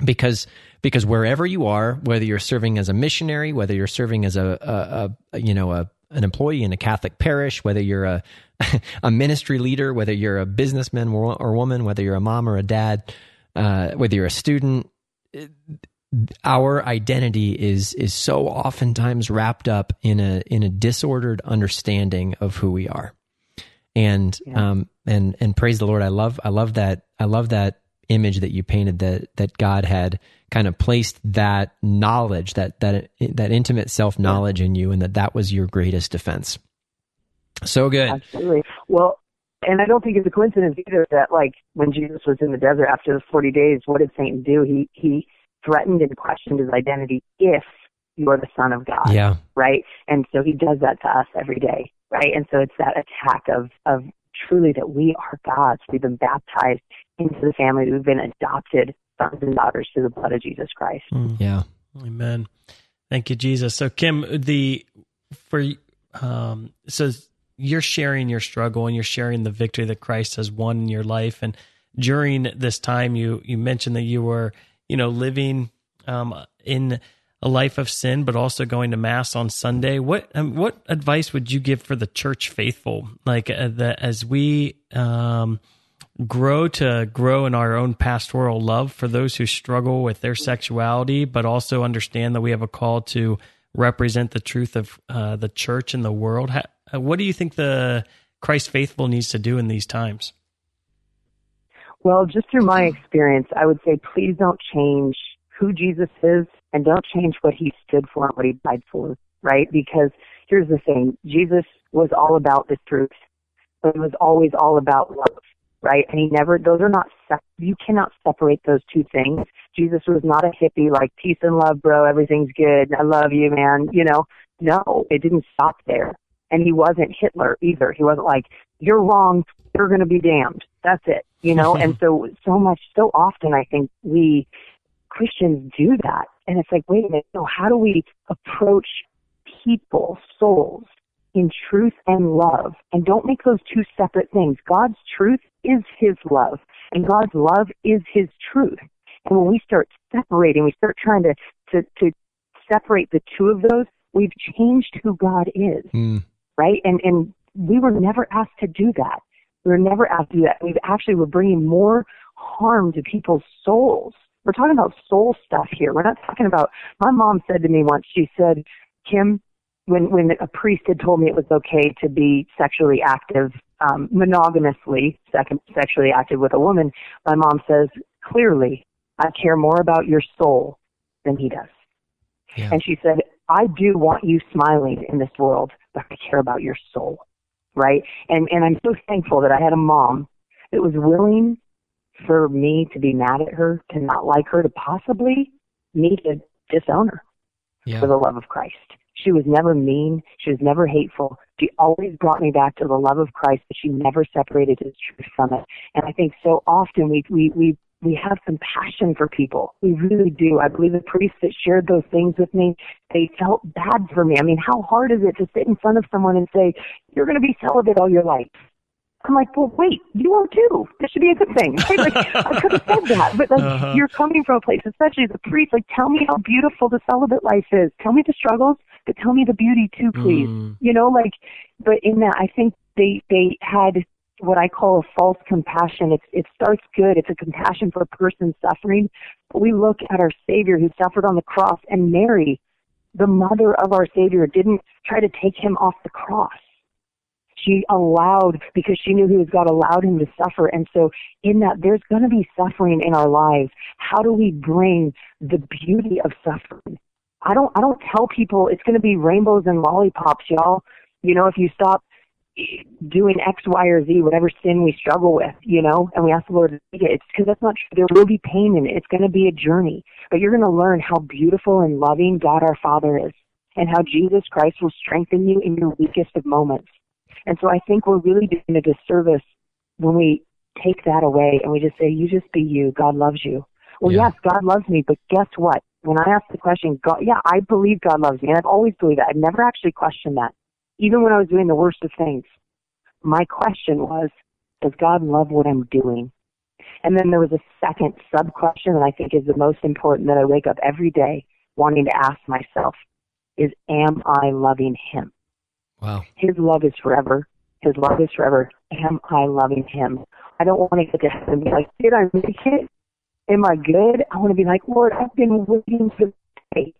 Because because wherever you are, whether you're serving as a missionary, whether you're serving as a, a, a you know a an employee in a Catholic parish, whether you're a a ministry leader, whether you're a businessman or woman, whether you're a mom or a dad, uh, whether you're a student, it, our identity is is so oftentimes wrapped up in a in a disordered understanding of who we are, and yeah. um and and praise the Lord, I love I love that I love that. image that you painted, that that God had kind of placed that knowledge, that that that intimate self knowledge in you, and that that was your greatest defense. So good. Absolutely. Well, and I don't think it's a coincidence either that, like, when Jesus was in the desert after the forty days, what did Satan do? He he threatened and questioned his identity. If you are the Son of God, yeah, right. And so he does that to us every day, right? And so it's that attack of of truly that we are God's. We've been baptized into the family. We've been adopted sons and daughters through the blood of Jesus Christ. Mm, yeah. Amen. Thank you, Jesus. So Kim, the, for, um, so you're sharing your struggle and you're sharing the victory that Christ has won in your life. And during this time, you, you mentioned that you were, you know, living, um, in a life of sin, but also going to Mass on Sunday. What, um, what advice would you give for the church faithful? Like uh, the, as we, um, grow to grow in our own pastoral love for those who struggle with their sexuality, but also understand that we have a call to represent the truth of uh, the church and the world. How, what do you think the Christ faithful needs to do in these times? Well, just through my experience, I would say, please don't change who Jesus is and don't change what he stood for and what he died for, right? Because here's the thing, Jesus was all about the truth, but it was always all about love. Right? And he never, those are not, you cannot separate those two things. Jesus was not a hippie, like, peace and love, bro, everything's good, I love you, man, you know. No, it didn't stop there. And he wasn't Hitler either. He wasn't like, you're wrong, you're going to be damned. That's it, you know. Mm-hmm. And so, so much, so often I think we Christians do that. And it's like, wait a minute, no, how do we approach people, souls, in truth and love, and don't make those two separate things. God's truth is his love, and God's love is his truth. And when we start separating, we start trying to to, to separate the two of those, we've changed who God is, mm. right? And and we were never asked to do that. We were never asked to do that. We've actually, we're bringing more harm to people's souls. We're talking about soul stuff here. We're not talking about, my mom said to me once, she said, Kim, When when a priest had told me it was okay to be sexually active, um, monogamously sexually active with a woman, my mom says, clearly, I care more about your soul than he does. Yeah. And she said, I do want you smiling in this world, but I care about your soul, right? And and I'm so thankful that I had a mom that was willing for me to be mad at her, to not like her, to possibly me to disown her yeah. for the love of Christ. She was never mean. She was never hateful. She always brought me back to the love of Christ, but she never separated his truth from it. And I think so often we we we we have compassion for people. We really do. I believe the priests that shared those things with me, they felt bad for me. I mean, how hard is it to sit in front of someone and say, you're going to be celibate all your life? I'm like, well, wait, you are too. This should be a good thing. Like, I could have said that, but like, uh-huh. you're coming from a place, especially as a priest, like, tell me how beautiful the celibate life is. Tell me the struggles, but tell me the beauty too, please. Mm. You know, like, but in that, I think they, they had what I call a false compassion. It, it starts good. It's a compassion for a person suffering. But we look at our Savior who suffered on the cross, and Mary, the mother of our Savior, didn't try to take him off the cross. She allowed, because she knew he was God, allowed him to suffer. And so in that, there's going to be suffering in our lives. How do we bring the beauty of suffering? I don't, I don't tell people it's going to be rainbows and lollipops, y'all. You know, if you stop doing X, Y, or Z, whatever sin we struggle with, you know, and we ask the Lord to take it, it's because that's not true. There will be pain in it. It's going to be a journey, but you're going to learn how beautiful and loving God our Father is, and how Jesus Christ will strengthen you in your weakest of moments. And so I think we're really doing a disservice when we take that away and we just say, you just be you. God loves you. Well, yeah. yes, God loves me, but guess what? When I ask the question, God, yeah, I believe God loves me, and I've always believed that. I've never actually questioned that, even when I was doing the worst of things. My question was, does God love what I'm doing? And then there was a second sub-question that I think is the most important that I wake up every day wanting to ask myself is, am I loving him? Wow. His love is forever. His love is forever. Am I loving him? I don't want to get to heaven and be like, did I make it? Am I good? I want to be like, Lord, I've been waiting for this day.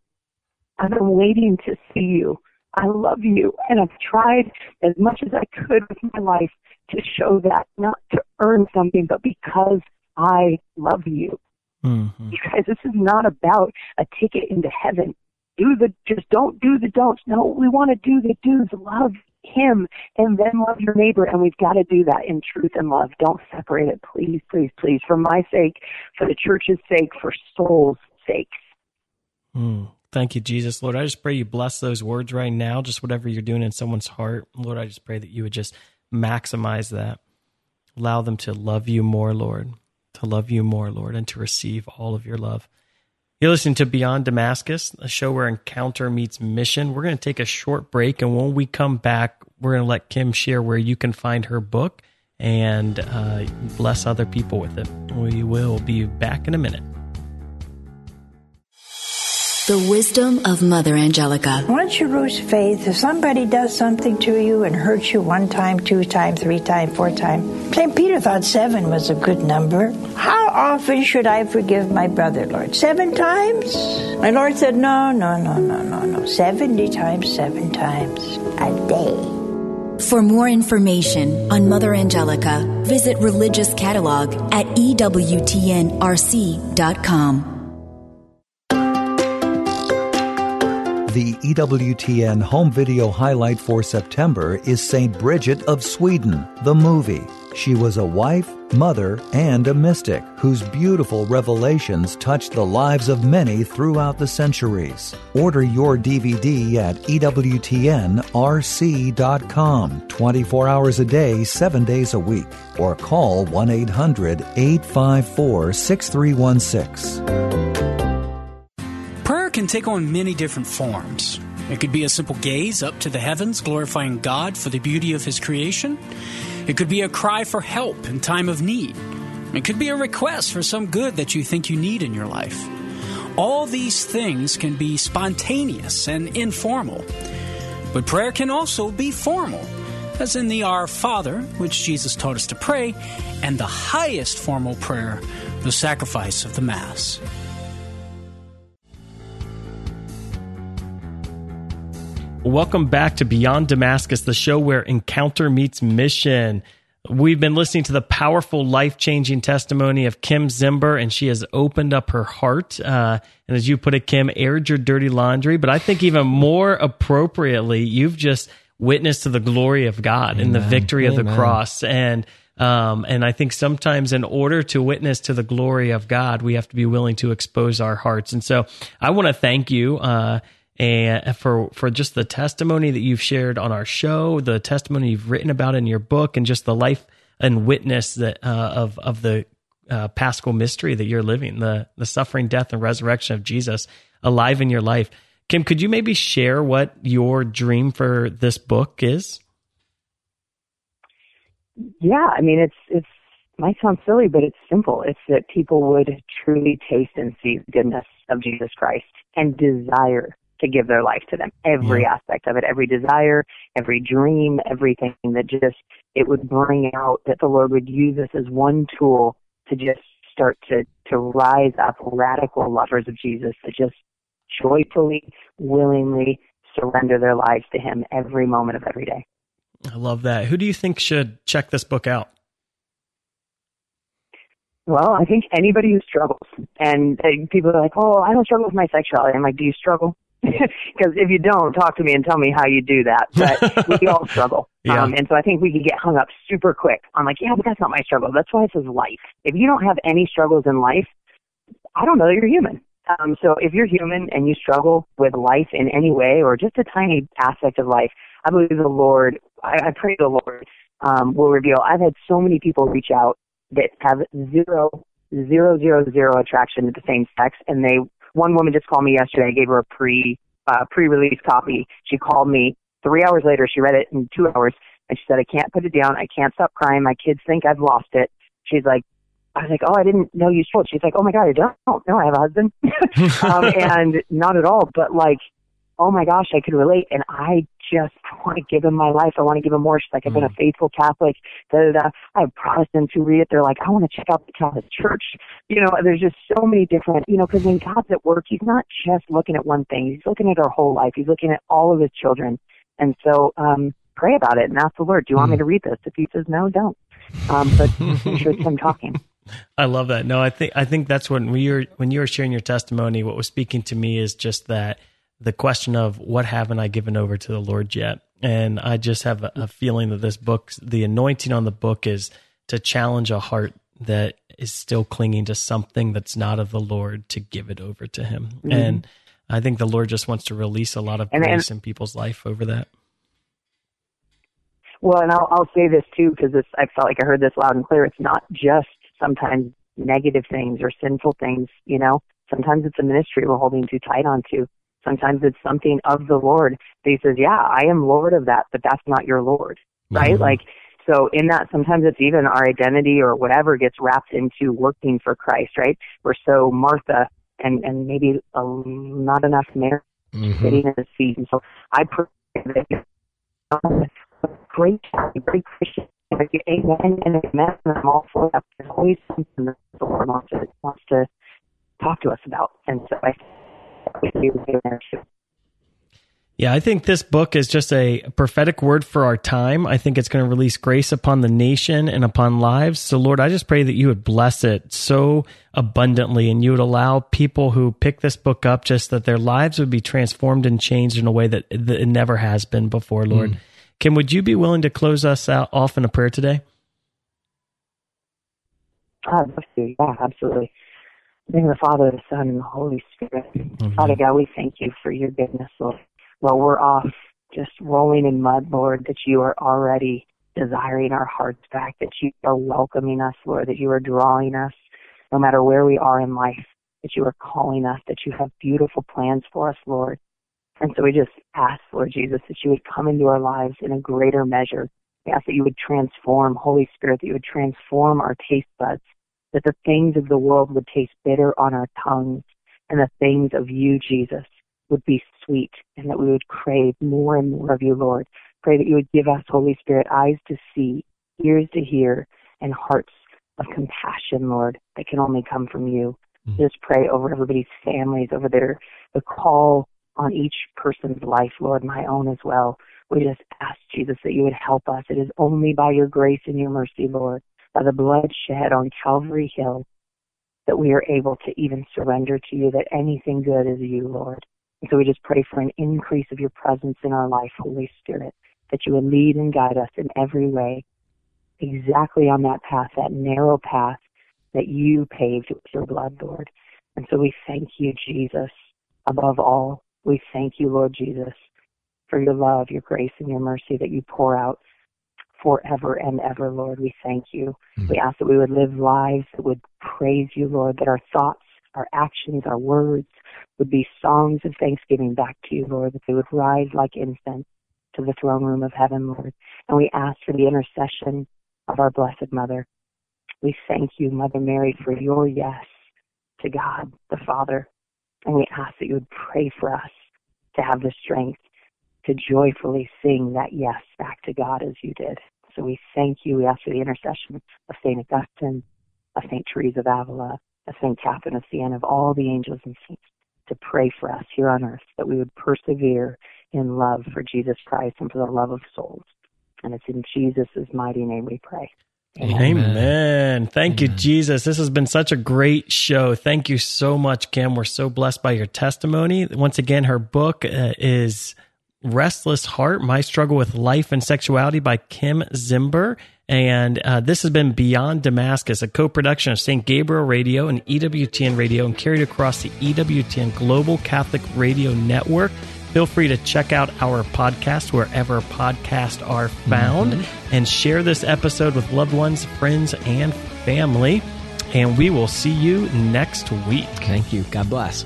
I've been waiting to see you. I love you. And I've tried as much as I could with my life to show that, not to earn something, but because I love you. Mm-hmm. You guys, this is not about a ticket into heaven. Do the, just don't do the don'ts. No, we want to do the do's. Love him and then love your neighbor. And we've got to do that in truth and love. Don't separate it. Please, please, please. For my sake, for the church's sake, for souls' sakes. Mm. Thank you, Jesus. Lord, I just pray you bless those words right now, just whatever you're doing in someone's heart. Lord, I just pray that you would just maximize that. Allow them to love you more, Lord, to love you more, Lord, and to receive all of your love. You're listening to Beyond Damascus, a show where encounter meets mission. We're going to take a short break, and when we come back, we're going to let Kim share where you can find her book and uh, bless other people with it. We will be back in a minute. The wisdom of Mother Angelica. Once you lose faith, if somebody does something to you and hurts you one time, two times, three times, four times, Saint Peter thought seven was a good number. How often should I forgive my brother, Lord? Seven times? My Lord said, no, no, no, no, no, no. Seventy times, seven times a day. For more information on Mother Angelica, visit religious catalog at E W T N R C dot com. The E W T N home video highlight for September is Saint Bridget of Sweden, the movie. She was a wife, mother, and a mystic whose beautiful revelations touched the lives of many throughout the centuries. Order your D V D at E W T N R C dot com, twenty-four hours a day, seven days a week, or call one eight hundred eight five four six three one six. Can take on many different forms. It could be a simple gaze up to the heavens, glorifying God for the beauty of his creation. It could be a cry for help in time of need. It could be a request for some good that you think you need in your life. All these things can be spontaneous and informal. But prayer can also be formal, as in the Our Father, which Jesus taught us to pray, and the highest formal prayer, the sacrifice of the Mass. Welcome back to Beyond Damascus, the show where encounter meets mission. We've been listening to the powerful, life-changing testimony of Kim Zember, and she has opened up her heart. Uh, and as you put it, Kim, aired your dirty laundry. But I think even more appropriately, you've just witnessed to the glory of God Amen. And the victory Amen. Of the cross. And um, and I think sometimes in order to witness to the glory of God, we have to be willing to expose our hearts. And so I want to thank you, uh, and for, for just the testimony that you've shared on our show, the testimony you've written about in your book, and just the life and witness that uh, of of the uh, Paschal mystery that you're living, the the suffering, death, and resurrection of Jesus alive in your life. Kim, could you maybe share what your dream for this book is? Yeah, I mean, it's it's it might sound silly, but it's simple. It's that people would truly taste and see the goodness of Jesus Christ and desire to give their life to them, every yeah. aspect of it, every desire, every dream, everything that just, it would bring out that the Lord would use this as one tool to just start to, to rise up radical lovers of Jesus to just joyfully, willingly surrender their lives to him every moment of every day. I love that. Who do you think should check this book out? Well, I think anybody who struggles, and uh, people are like, oh, I don't struggle with my sexuality. I'm like, do you struggle? Because if you don't, talk to me and tell me how you do that. But we all struggle. Yeah. Um, and so I think we could get hung up super quick on like, yeah, but that's not my struggle. That's why it says life. If you don't have any struggles in life, I don't know that you're human. Um, so if you're human and you struggle with life in any way or just a tiny aspect of life, I believe the Lord, I, I pray the Lord um, will reveal. I've had so many people reach out that have zero, zero, zero, zero attraction to the same sex, and they one woman just called me yesterday. I gave her a pre, uh, pre-release copy. She called me three hours later. She read it in two hours, and she said, I can't put it down. I can't stop crying. My kids think I've lost it. She's like, I was like, oh, I didn't know you struggled. She's like, oh, my God, I don't. No, I have a husband. um, and not at all. But, like, oh, my gosh, I could relate. And I just want to give him my life. I want to give him more. She's like, I've been a faithful Catholic. Da, da, da. I have Protestants who read it. They're like, I want to check out the Catholic Church. You know, there's just so many different, you know, because when God's at work, he's not just looking at one thing. He's looking at our whole life. He's looking at all of his children. And so um, pray about it and ask the Lord, do you want me to read this? If he says no, don't. Um, but I'm sure it's him talking. I love that. No, I think I think that's when we were, when you were sharing your testimony, what was speaking to me is just that the question of what haven't I given over to the Lord yet? And I just have a, a feeling that this book, the anointing on the book is to challenge a heart that is still clinging to something that's not of the Lord to give it over to him. Mm-hmm. And I think the Lord just wants to release a lot of and, grace and, in people's life over that. Well, and I'll, I'll say this too, because this, I felt like I heard this loud and clear. It's not just sometimes negative things or sinful things, you know. Sometimes it's a ministry we're holding too tight onto. Sometimes it's something of the Lord that he says, yeah, I am Lord of that, but that's not your Lord, right? Mm-hmm. Like, so in that, sometimes it's even our identity or whatever gets wrapped into working for Christ, right? We're so Martha and, and maybe a, not enough Mary mm-hmm. sitting at the seat. And so I pray that you know, great, great Christian. If you amen and amen, I'm all for that. There's always something that the Lord wants to, wants to talk to us about. And so I Yeah, I think this book is just a prophetic word for our time. I think it's going to release grace upon the nation and upon lives. So, Lord, I just pray that you would bless it so abundantly and you would allow people who pick this book up just that their lives would be transformed and changed in a way that it never has been before, Lord. Mm. Kim, would you be willing to close us out, off in a prayer today? I'd love to. Yeah, absolutely. In the Father, the Son, and the Holy Spirit. Mm-hmm. Father God, we thank you for your goodness, Lord. While we're off just rolling in mud, Lord, that you are already desiring our hearts back, that you are welcoming us, Lord, that you are drawing us no matter where we are in life, that you are calling us, that you have beautiful plans for us, Lord. And so we just ask, Lord Jesus, that you would come into our lives in a greater measure. We ask that you would transform, Holy Spirit, that you would transform our taste buds, that the things of the world would taste bitter on our tongues, and the things of you, Jesus, would be sweet, and that we would crave more and more of you, Lord. Pray that you would give us, Holy Spirit, eyes to see, ears to hear, and hearts of compassion, Lord, that can only come from you. Mm-hmm. Just pray over everybody's families, over their the call on each person's life, Lord, my own as well. We just ask, Jesus, that you would help us. It is only by your grace and your mercy, Lord, by the blood shed on Calvary Hill, that we are able to even surrender to you, that anything good is you, Lord. And so we just pray for an increase of your presence in our life, Holy Spirit, that you would lead and guide us in every way, exactly on that path, that narrow path that you paved with your blood, Lord. And so we thank you, Jesus, above all. We thank you, Lord Jesus, for your love, your grace, and your mercy that you pour out forever and ever, Lord. We thank you. Mm-hmm. We ask that we would live lives that would praise you, Lord, that our thoughts, our actions, our words would be songs of thanksgiving back to you, Lord, that they would rise like incense to the throne room of heaven, Lord. And we ask for the intercession of our Blessed Mother. We thank you, Mother Mary, for your yes to God the Father. And we ask that you would pray for us to have the strength to joyfully sing that yes back to God as you did. So we thank you. We ask for the intercession of Saint Augustine, of Saint Therese of Avila, of Saint Catherine of Siena, of all the angels and saints to pray for us here on earth, that we would persevere in love for Jesus Christ and for the love of souls. And it's in Jesus' mighty name we pray. Amen. Amen. Thank Amen. you, Jesus. This has been such a great show. Thank you so much, Kim. We're so blessed by your testimony. Once again, her book uh, is Restless Heart, My Struggle with Life and Sexuality by Kim Zember. And uh, this has been Beyond Damascus, a co-production of Saint Gabriel Radio and E W T N Radio and carried across the E W T N Global Catholic Radio Network. Feel free to check out our podcast wherever podcasts are found mm-hmm. and share this episode with loved ones, friends, and family. And we will see you next week. Thank you. God bless.